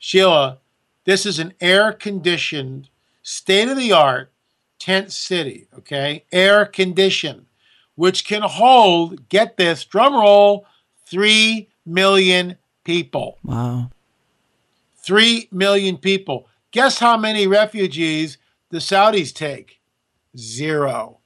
Sheila, this is an air-conditioned, state-of-the-art tent city, okay? Air-conditioned, which can hold, get this, drum roll, 3 million people. Wow. 3 million people. Guess how many refugees the Saudis take? Zero.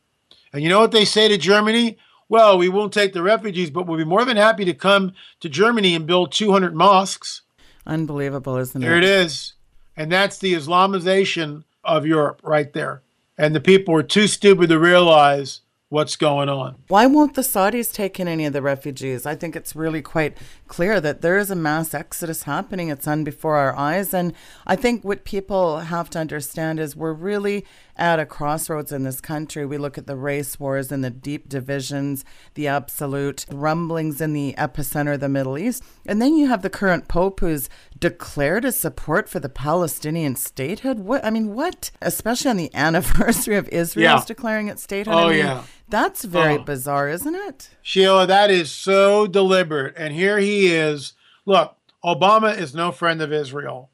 And you know what they say to Germany? Well, we won't take the refugees, but we'll be more than happy to come to Germany and build 200 mosques. Unbelievable, isn't it? There it is. And that's the Islamization of Europe right there. And the people are too stupid to realize what's going on. Why won't the Saudis take in any of the refugees? I think it's really quite clear that there is a mass exodus happening. It's on before our eyes. And I think what people have to understand is we're really at a crossroads in this country. We look at the race wars and the deep divisions, the absolute rumblings in the epicenter of the Middle East. And then you have the current Pope who's declared his support for the Palestinian statehood. What? Especially on the anniversary of Israel's declaring its statehood. That's very bizarre, isn't it? Sheila, that is so deliberate. And here he is. Look, Obama is no friend of Israel.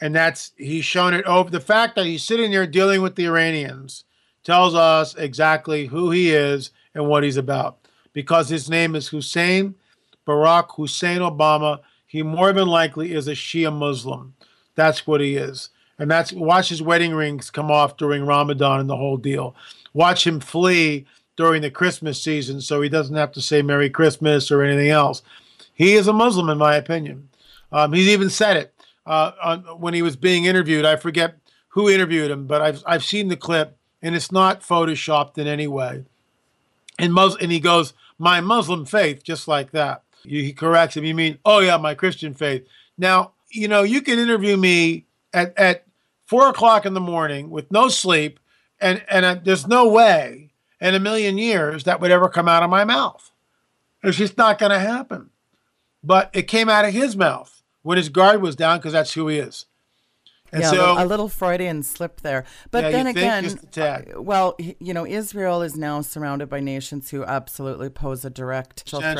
And he's shown it over. The fact that he's sitting there dealing with the Iranians tells us exactly who he is and what he's about. Because his name is Hussein, Barack Hussein Obama. He more than likely is a Shia Muslim. That's what he is. And watch his wedding rings come off during Ramadan and the whole deal. Watch him flee during the Christmas season so he doesn't have to say Merry Christmas or anything else. He is a Muslim, in my opinion. He's even said it. When he was being interviewed, I forget who interviewed him, but I've seen the clip, and it's not photoshopped in any way. And he goes, my Muslim faith, just like that. He corrects him. You mean, oh yeah, my Christian faith. Now, you can interview me at 4 o'clock in the morning with no sleep, and there's no way in a million years that would ever come out of my mouth. It's just not going to happen. But it came out of his mouth when his guard was down, because that's who he is. And so, a little Freudian slip there. But then again, Israel is now surrounded by nations who absolutely pose a direct threat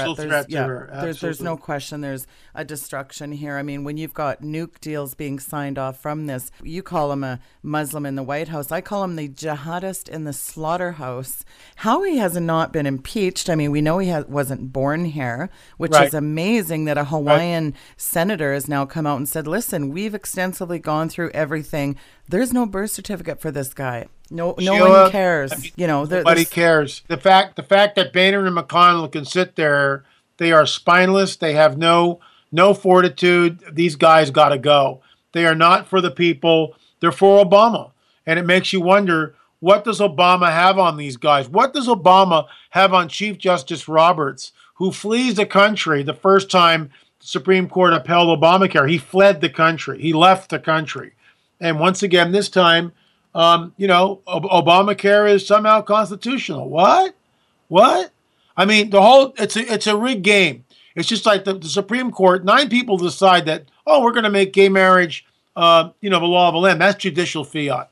to her. There's no question there's a destruction here. I mean, when you've got nuke deals being signed off from this, you call him a Muslim in the White House. I call him the jihadist in the slaughterhouse. How he has not been impeached. I mean, we know he wasn't born here, which is amazing that a Hawaiian senator has now come out and said, listen, we've extensively gone through everything. There's no birth certificate for this guy. No one cares. I mean, nobody cares. The fact that Boehner and McConnell can sit there, they are spineless. They have no fortitude. These guys got to go. They are not for the people. They're for Obama. And it makes you wonder, what does Obama have on these guys? What does Obama have on Chief Justice Roberts, who flees the country the first time Supreme Court upheld Obamacare? He fled the country. He left the country. And once again, this time, Obamacare is somehow constitutional. What? I mean, the whole, it's a rigged game. It's just like the Supreme Court, 9 people decide that, we're going to make gay marriage, the law of the land. That's judicial fiat.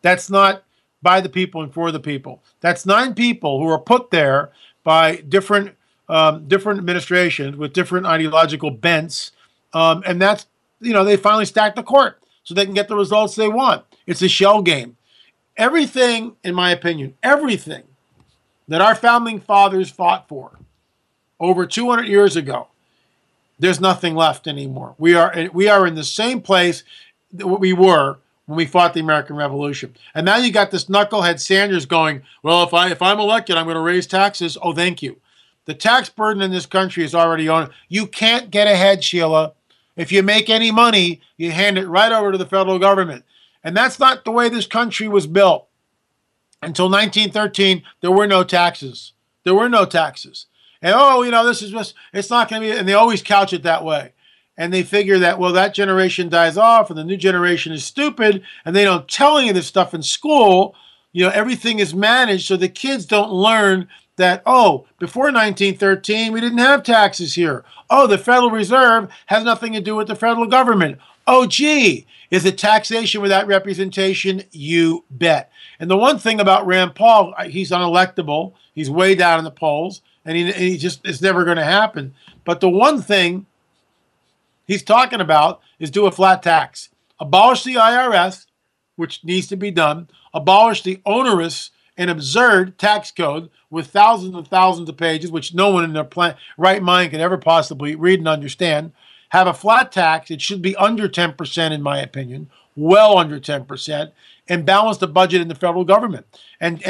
That's not by the people and for the people. That's 9 people who are put there by different administrations with different ideological bents. And that's, they finally stack the court so they can get the results they want. It's a shell game. Everything, in my opinion, everything that our founding fathers fought for over 200 years ago, there's nothing left anymore. We are in the same place that we were when we fought the American Revolution. And now you got this knucklehead Sanders going, well, if I'm elected, I'm going to raise taxes. Oh, thank you. The tax burden in this country is already on. You can't get ahead, Sheila. If you make any money, you hand it right over to the federal government. And that's not the way this country was built. Until 1913, there were no taxes. And, this is just, it's not going to be, and they always couch it that way. And they figure that, that generation dies off and the new generation is stupid and they don't tell any of this stuff in school. Everything is managed so the kids don't learn that, before 1913, we didn't have taxes here. The Federal Reserve has nothing to do with the federal government. Is it taxation without representation? You bet. And the one thing about Rand Paul, he's unelectable. He's way down in the polls, and he just, it's never going to happen. But the one thing he's talking about is do a flat tax. Abolish the IRS, which needs to be done. Abolish the onerous an absurd tax code with thousands and thousands of pages, which no one in their right mind can ever possibly read and understand. Have a flat tax. It should be under 10%, in my opinion, well under 10%, and balance the budget in the federal government and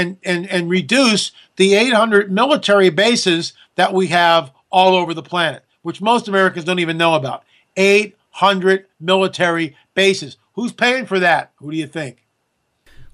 reduce the 800 military bases that we have all over the planet, which most Americans don't even know about. 800 military bases. Who's paying for that? Who do you think?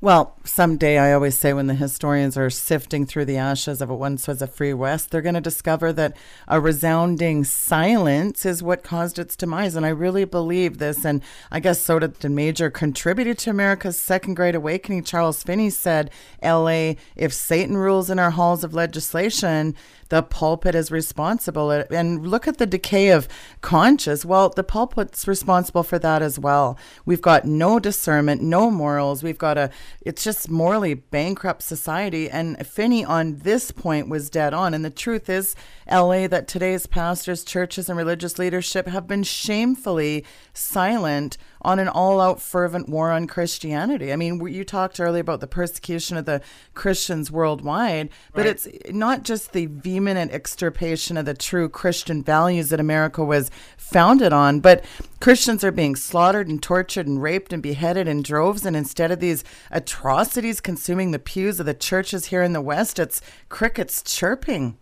Well, someday, I always say, when the historians are sifting through the ashes of what once was a free West, they're going to discover that a resounding silence is what caused its demise. And I really believe this. And I guess so did the major contributor to America's second great awakening, Charles Finney, said, L.A., if Satan rules in our halls of legislation, the pulpit is responsible. And look at the decay of conscience. Well, the pulpit's responsible for that as well. We've got no discernment, no morals. We've got a... It's just morally bankrupt society. And Finney on this point was dead on. And the truth is, LA, that today's pastors, churches, and religious leadership have been shamefully silent on an all-out fervent war on Christianity. I mean, you talked earlier about the persecution of the Christians worldwide, but It's not just the vehement extirpation of the true Christian values that America was founded on, but Christians are being slaughtered and tortured and raped and beheaded in droves, and instead of these atrocities consuming the pews of the churches here in the West, it's crickets chirping.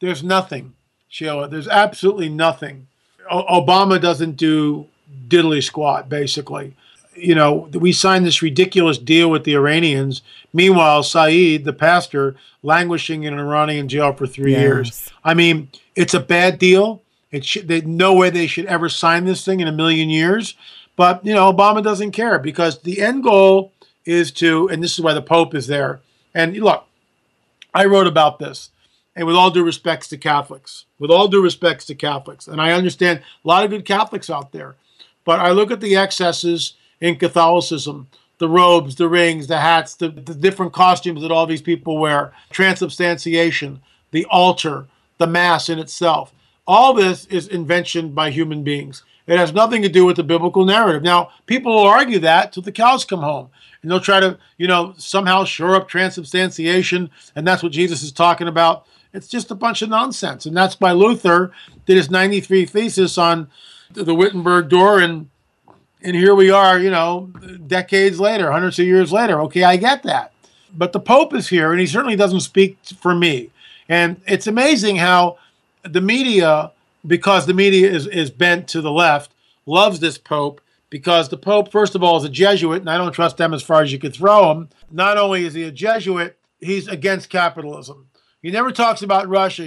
There's nothing, Sheila. There's absolutely nothing. Obama doesn't do diddly squat, basically. You know, we signed this ridiculous deal with the Iranians. Meanwhile, Saeed, the pastor, languishing in an Iranian jail for 3 years. I mean, it's a bad deal. There's no way they should ever sign this thing in a million years. But, you know, Obama doesn't care, because the end goal is to, and this is why the Pope is there. And look, I wrote about this. And with all due respects to Catholics, and I understand a lot of good Catholics out there, but I look at the excesses in Catholicism, the robes, the rings, the hats, the different costumes that all these people wear, transubstantiation, the altar, the Mass in itself. All this is invention by human beings. It has nothing to do with the biblical narrative. Now, people will argue that till the cows come home. And they'll try to, you know, somehow shore up transubstantiation, and that's what Jesus is talking about. It's just a bunch of nonsense. And that's why Luther did his 93 thesis on the Wittenberg door, and here we are, you know, decades later, hundreds of years later. Okay, I get that. But the Pope is here, and he certainly doesn't speak for me. And it's amazing how the media, because the media is bent to the left, loves this Pope, because the Pope, first of all, is a Jesuit, and I don't trust them as far as you could throw him. Not only is he a Jesuit, he's against capitalism. He never talks about Russia,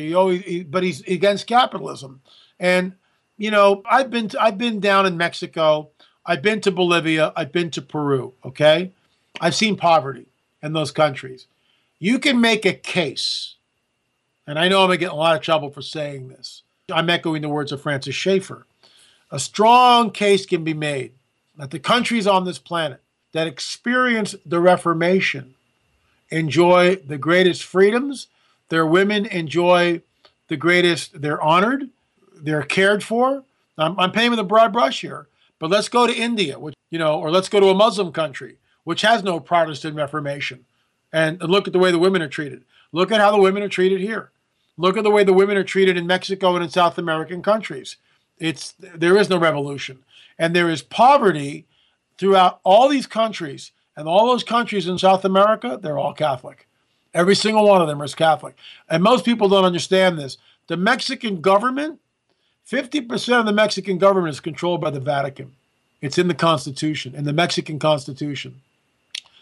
but he's against capitalism. And, you know, I've been down in Mexico, I've been to Bolivia, I've been to Peru, okay? I've seen poverty in those countries. You can make a case, and I know I'm going to get in a lot of trouble for saying this. I'm echoing the words of Francis Schaeffer. A strong case can be made that the countries on this planet that experience the Reformation enjoy the greatest freedoms, their women enjoy the greatest, they're honored, they're cared for. I'm painting with a broad brush here, but let's go to India, which, you know, or let's go to a Muslim country, which has no Protestant Reformation, and look at the way the women are treated. Look at how the women are treated here. Look at the way the women are treated in Mexico and in South American countries. There is no revolution. And there is poverty throughout all these countries. And all those countries in South America, they're all Catholic. Every single one of them is Catholic. And most people don't understand this. The Mexican government, 50% of the Mexican government is controlled by the Vatican. It's in the Constitution, in the Mexican Constitution.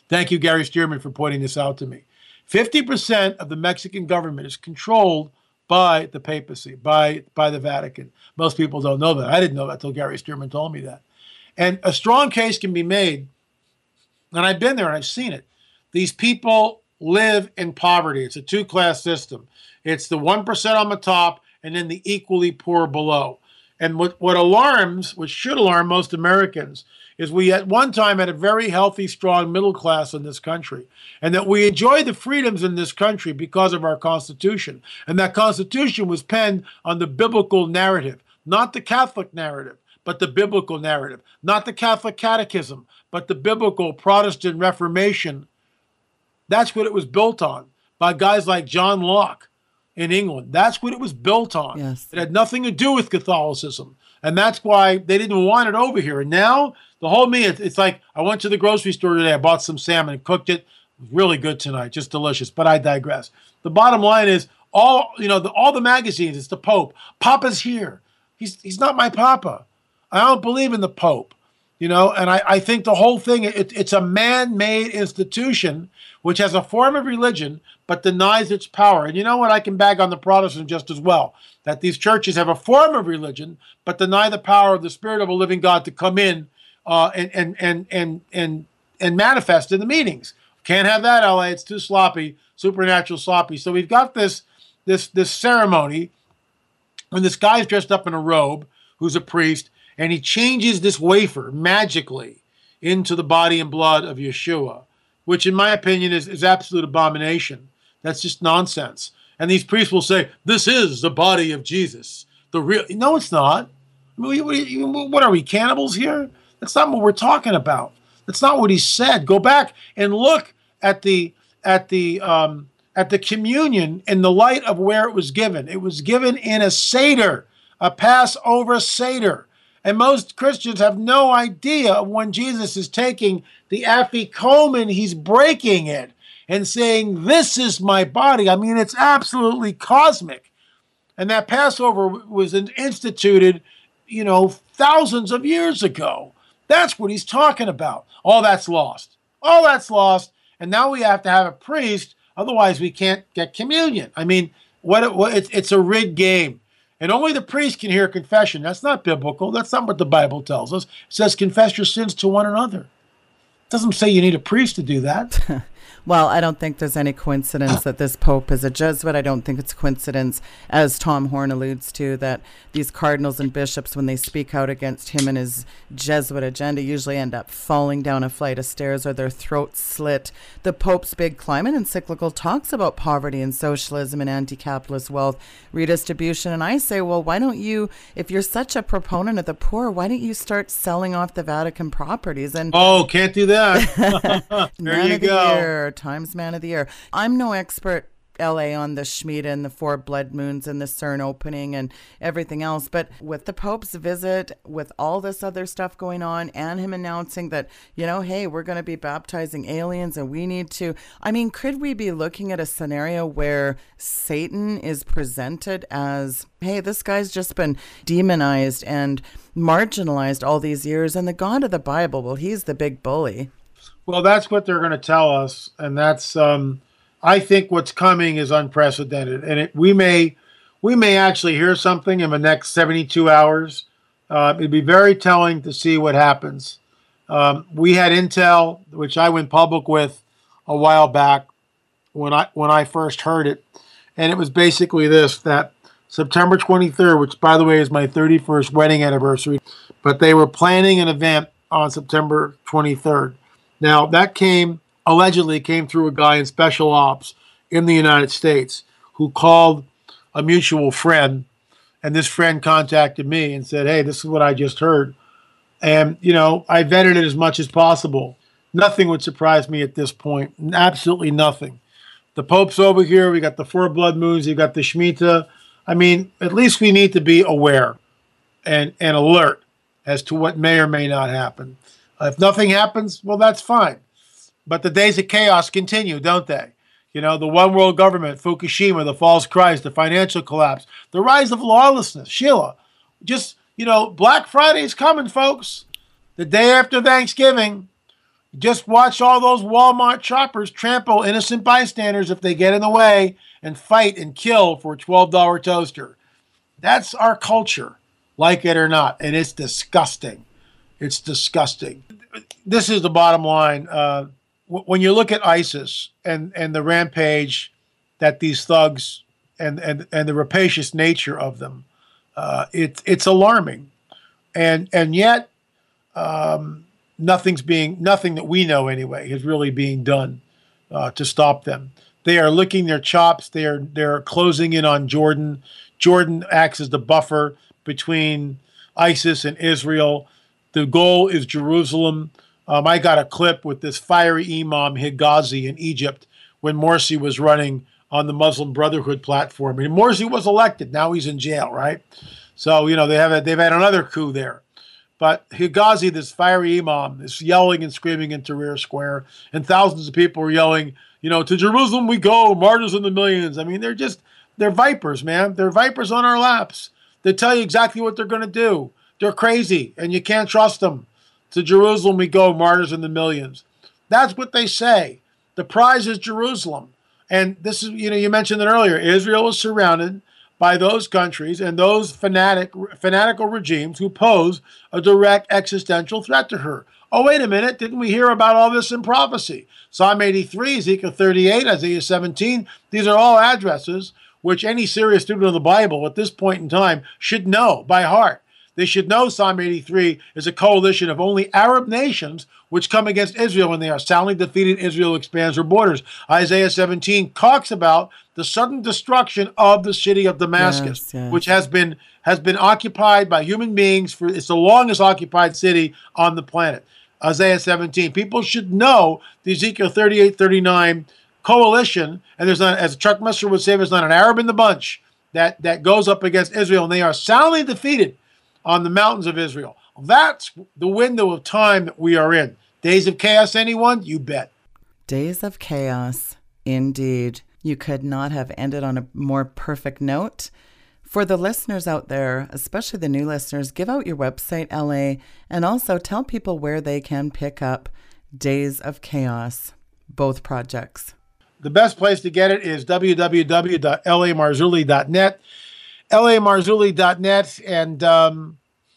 Thank you, Gary Stearman, for pointing this out to me. 50% of the Mexican government is controlled by the papacy, by the Vatican. Most people don't know that. I didn't know that until Gary Stearman told me that. And a strong case can be made, and I've been there and I've seen it. These people live in poverty. It's a two-class system. It's the 1% on the top and then the equally poor below. And what should alarm most Americans is we at one time had a very healthy, strong middle class in this country, and that we enjoy the freedoms in this country because of our Constitution. And that Constitution was penned on the biblical narrative, not the Catholic narrative, but the biblical narrative, not the Catholic catechism, but the biblical Protestant Reformation. That's what it was built on by guys like John Locke in England. That's what it was built on. Yes. It had nothing to do with Catholicism. And that's why they didn't want it over here. And now the whole meal, it's like I went to the grocery store today. I bought some salmon and cooked it. It was really good tonight, just delicious. But I digress. The bottom line is all the magazines, it's the Pope. Papa's here. He's not my papa. I don't believe in the Pope. You know, and I think the whole thing, it's a man-made institution which has a form of religion but denies its power. And you know what? I can bag on the Protestant just as well, that these churches have a form of religion but deny the power of the Spirit of a living God to come in and manifest in the meetings. Can't have that, LA. It's too sloppy, supernatural sloppy. So we've got this ceremony when this guy's dressed up in a robe, who's a priest, and he changes this wafer magically into the body and blood of Yeshua, which in my opinion is absolute abomination. That's just nonsense. And these priests will say, this is the body of Jesus. The real. No, it's not. I mean, what are we, cannibals here? That's not what we're talking about. That's not what he said. Go back and look at the communion in the light of where it was given. It was given in a Seder, a Passover Seder. And most Christians have no idea of when Jesus is taking the afikomen, he's breaking it and saying, this is my body. I mean, it's absolutely cosmic. And that Passover was instituted, you know, thousands of years ago. That's what he's talking about. All that's lost. All that's lost. And now we have to have a priest, otherwise we can't get communion. I mean, it's a rigged game. And only the priest can hear confession. That's not biblical. That's not what the Bible tells us. It says confess your sins to one another. It doesn't say you need a priest to do that. Well, I don't think there's any coincidence that this Pope is a Jesuit. I don't think it's coincidence, as Tom Horn alludes to, that these cardinals and bishops, when they speak out against him and his Jesuit agenda, usually end up falling down a flight of stairs or their throats slit. The Pope's big climate encyclical talks about poverty and socialism and anti-capitalist wealth redistribution. And I say, well, why don't you, if you're such a proponent of the poor, why don't you start selling off the Vatican properties? And oh, can't do that. There you go. Times Man of the Year. I'm no expert, LA, on the Shemitah and the four blood moons and the CERN opening and everything else. But with the Pope's visit, with all this other stuff going on, and him announcing that, you know, hey, we're going to be baptizing aliens and we need to. I mean, could we be looking at a scenario where Satan is presented as, hey, this guy's just been demonized and marginalized all these years, and the God of the Bible, well, he's the big bully. Well, that's what they're going to tell us, and that's I think what's coming is unprecedented, and we may actually hear something in the next 72 hours. It'd be very telling to see what happens. We had intel, which I went public with a while back when I first heard it, and it was basically this: that September 23rd, which by the way is my 31st wedding anniversary, but they were planning an event on September 23rd. Now, that allegedly came through a guy in special ops in the United States who called a mutual friend, and this friend contacted me and said, hey, this is what I just heard. And, you know, I vetted it as much as possible. Nothing would surprise me at this point, absolutely nothing. The Pope's over here, we got the four blood moons, you got the Shemitah. I mean, at least we need to be aware and alert as to what may or may not happen. If nothing happens, well, that's fine. But the days of chaos continue, don't they? You know, the one world government, Fukushima, the false Christ, the financial collapse, the rise of lawlessness. Sheila, just, you know, Black Friday is coming, folks. The day after Thanksgiving, just watch all those Walmart shoppers trample innocent bystanders if they get in the way and fight and kill for a $12 toaster. That's our culture, like it or not, and it's disgusting. It's disgusting. This is the bottom line. When you look at ISIS and the rampage that these thugs and the rapacious nature of them, it's alarming. And yet nothing that we know anyway is really being done to stop them. They are licking their chops. They're closing in on Jordan. Jordan acts as the buffer between ISIS and Israel. The goal is Jerusalem. I got a clip with this fiery imam Higazi in Egypt when Morsi was running on the Muslim Brotherhood platform. And Morsi was elected. Now he's in jail, right? So, you know, they've had another coup there. But Higazi, this fiery imam, is yelling and screaming in Tahrir Square. And thousands of people are yelling, you know, to Jerusalem we go, martyrs in the millions. I mean, they're vipers, man. They're vipers on our laps. They tell you exactly what they're going to do. They're crazy, and you can't trust them. To Jerusalem we go, martyrs in the millions. That's what they say. The prize is Jerusalem. And this is, you know, you mentioned it earlier. Israel is surrounded by those countries and those fanatical regimes who pose a direct existential threat to her. Oh, wait a minute. Didn't we hear about all this in prophecy? Psalm 83, Ezekiel 38, Isaiah 17. These are all addresses which any serious student of the Bible at this point in time should know by heart. They should know Psalm 83 is a coalition of only Arab nations which come against Israel when they are soundly defeated. Israel expands her borders. Isaiah 17 talks about the sudden destruction of the city of Damascus, which has been occupied by human beings for it's the longest occupied city on the planet. Isaiah 17. People should know the Ezekiel 38, 39 coalition, and there's not, as Chuck Messer would say, there's not an Arab in the bunch that goes up against Israel, and they are soundly defeated on the mountains of Israel. That's the window of time that we are in. Days of chaos, anyone? You bet. Days of chaos, indeed. You could not have ended on a more perfect note. For the listeners out there, especially the new listeners, give out your website, LA, and also tell people where they can pick up Days of Chaos, both projects. The best place to get it is www.LAMarzulli.net. LAMarzulli.net, and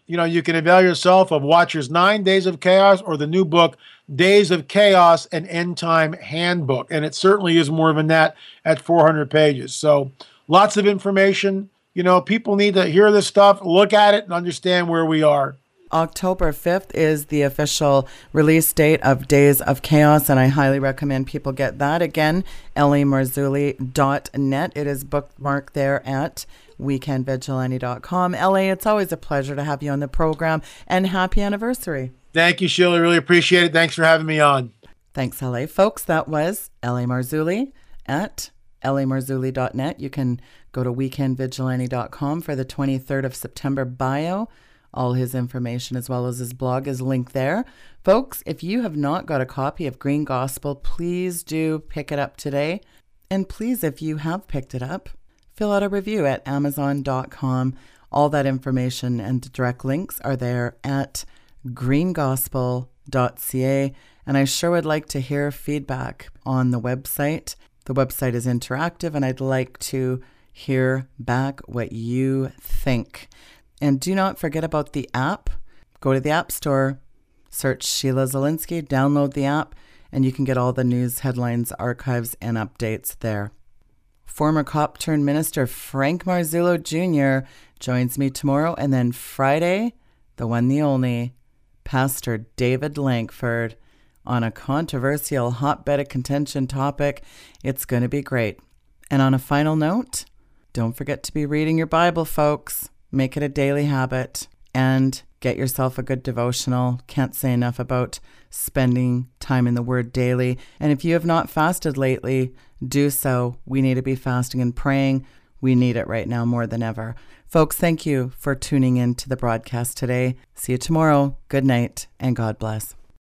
you know, you can avail yourself of Watchers 9, Days of Chaos, or the new book, Days of Chaos, an End Time Handbook. And it certainly is more than that at 400 pages. So lots of information. You know, people need to hear this stuff, look at it, and understand where we are. October 5th is the official release date of Days of Chaos, and I highly recommend people get that. Again, LAMarzulli.net. It is bookmarked there at weekendvigilante.com. LA, it's always a pleasure to have you on the program, and happy anniversary. Thank you, Sheila. Really appreciate it. Thanks for having me on. Thanks, LA. Folks, that was LA Marzulli at LAMarzulli.net. You can go to weekendvigilante.com for the 23rd of September bio. All his information as well as his blog is linked there. Folks, if you have not got a copy of Green Gospel, please do pick it up today. And please, if you have picked it up, fill out a review at Amazon.com. All that information and direct links are there at greengospel.ca. And I sure would like to hear feedback on the website. The website is interactive, and I'd like to hear back what you think. And do not forget about the app. Go to the App Store, search Sheila Zilinsky, download the app, and you can get all the news headlines, archives, and updates there. Former cop turned minister Frank Marzullo Jr. joins me tomorrow, and then Friday, the one, the only, Pastor David Lankford on a controversial hotbed of contention topic. It's going to be great. And on a final note, don't forget to be reading your Bible, folks. Make it a daily habit and get yourself a good devotional. Can't say enough about spending time in the Word daily. And if you have not fasted lately, do so. We need to be fasting and praying. We need it right now more than ever. Folks, thank you for tuning in to the broadcast today. See you tomorrow. Good night and God bless.